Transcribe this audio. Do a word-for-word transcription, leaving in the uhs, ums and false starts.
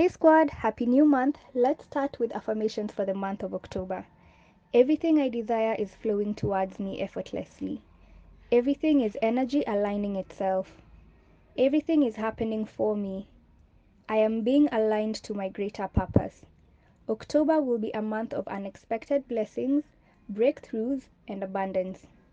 Hey squad, happy new month. Let's start with affirmations for the month of October. Everything I desire is flowing towards me effortlessly. Everything is energy aligning itself. Everything is happening for me. I am being aligned to my greater purpose. October will be a month of unexpected blessings, breakthroughs, and abundance.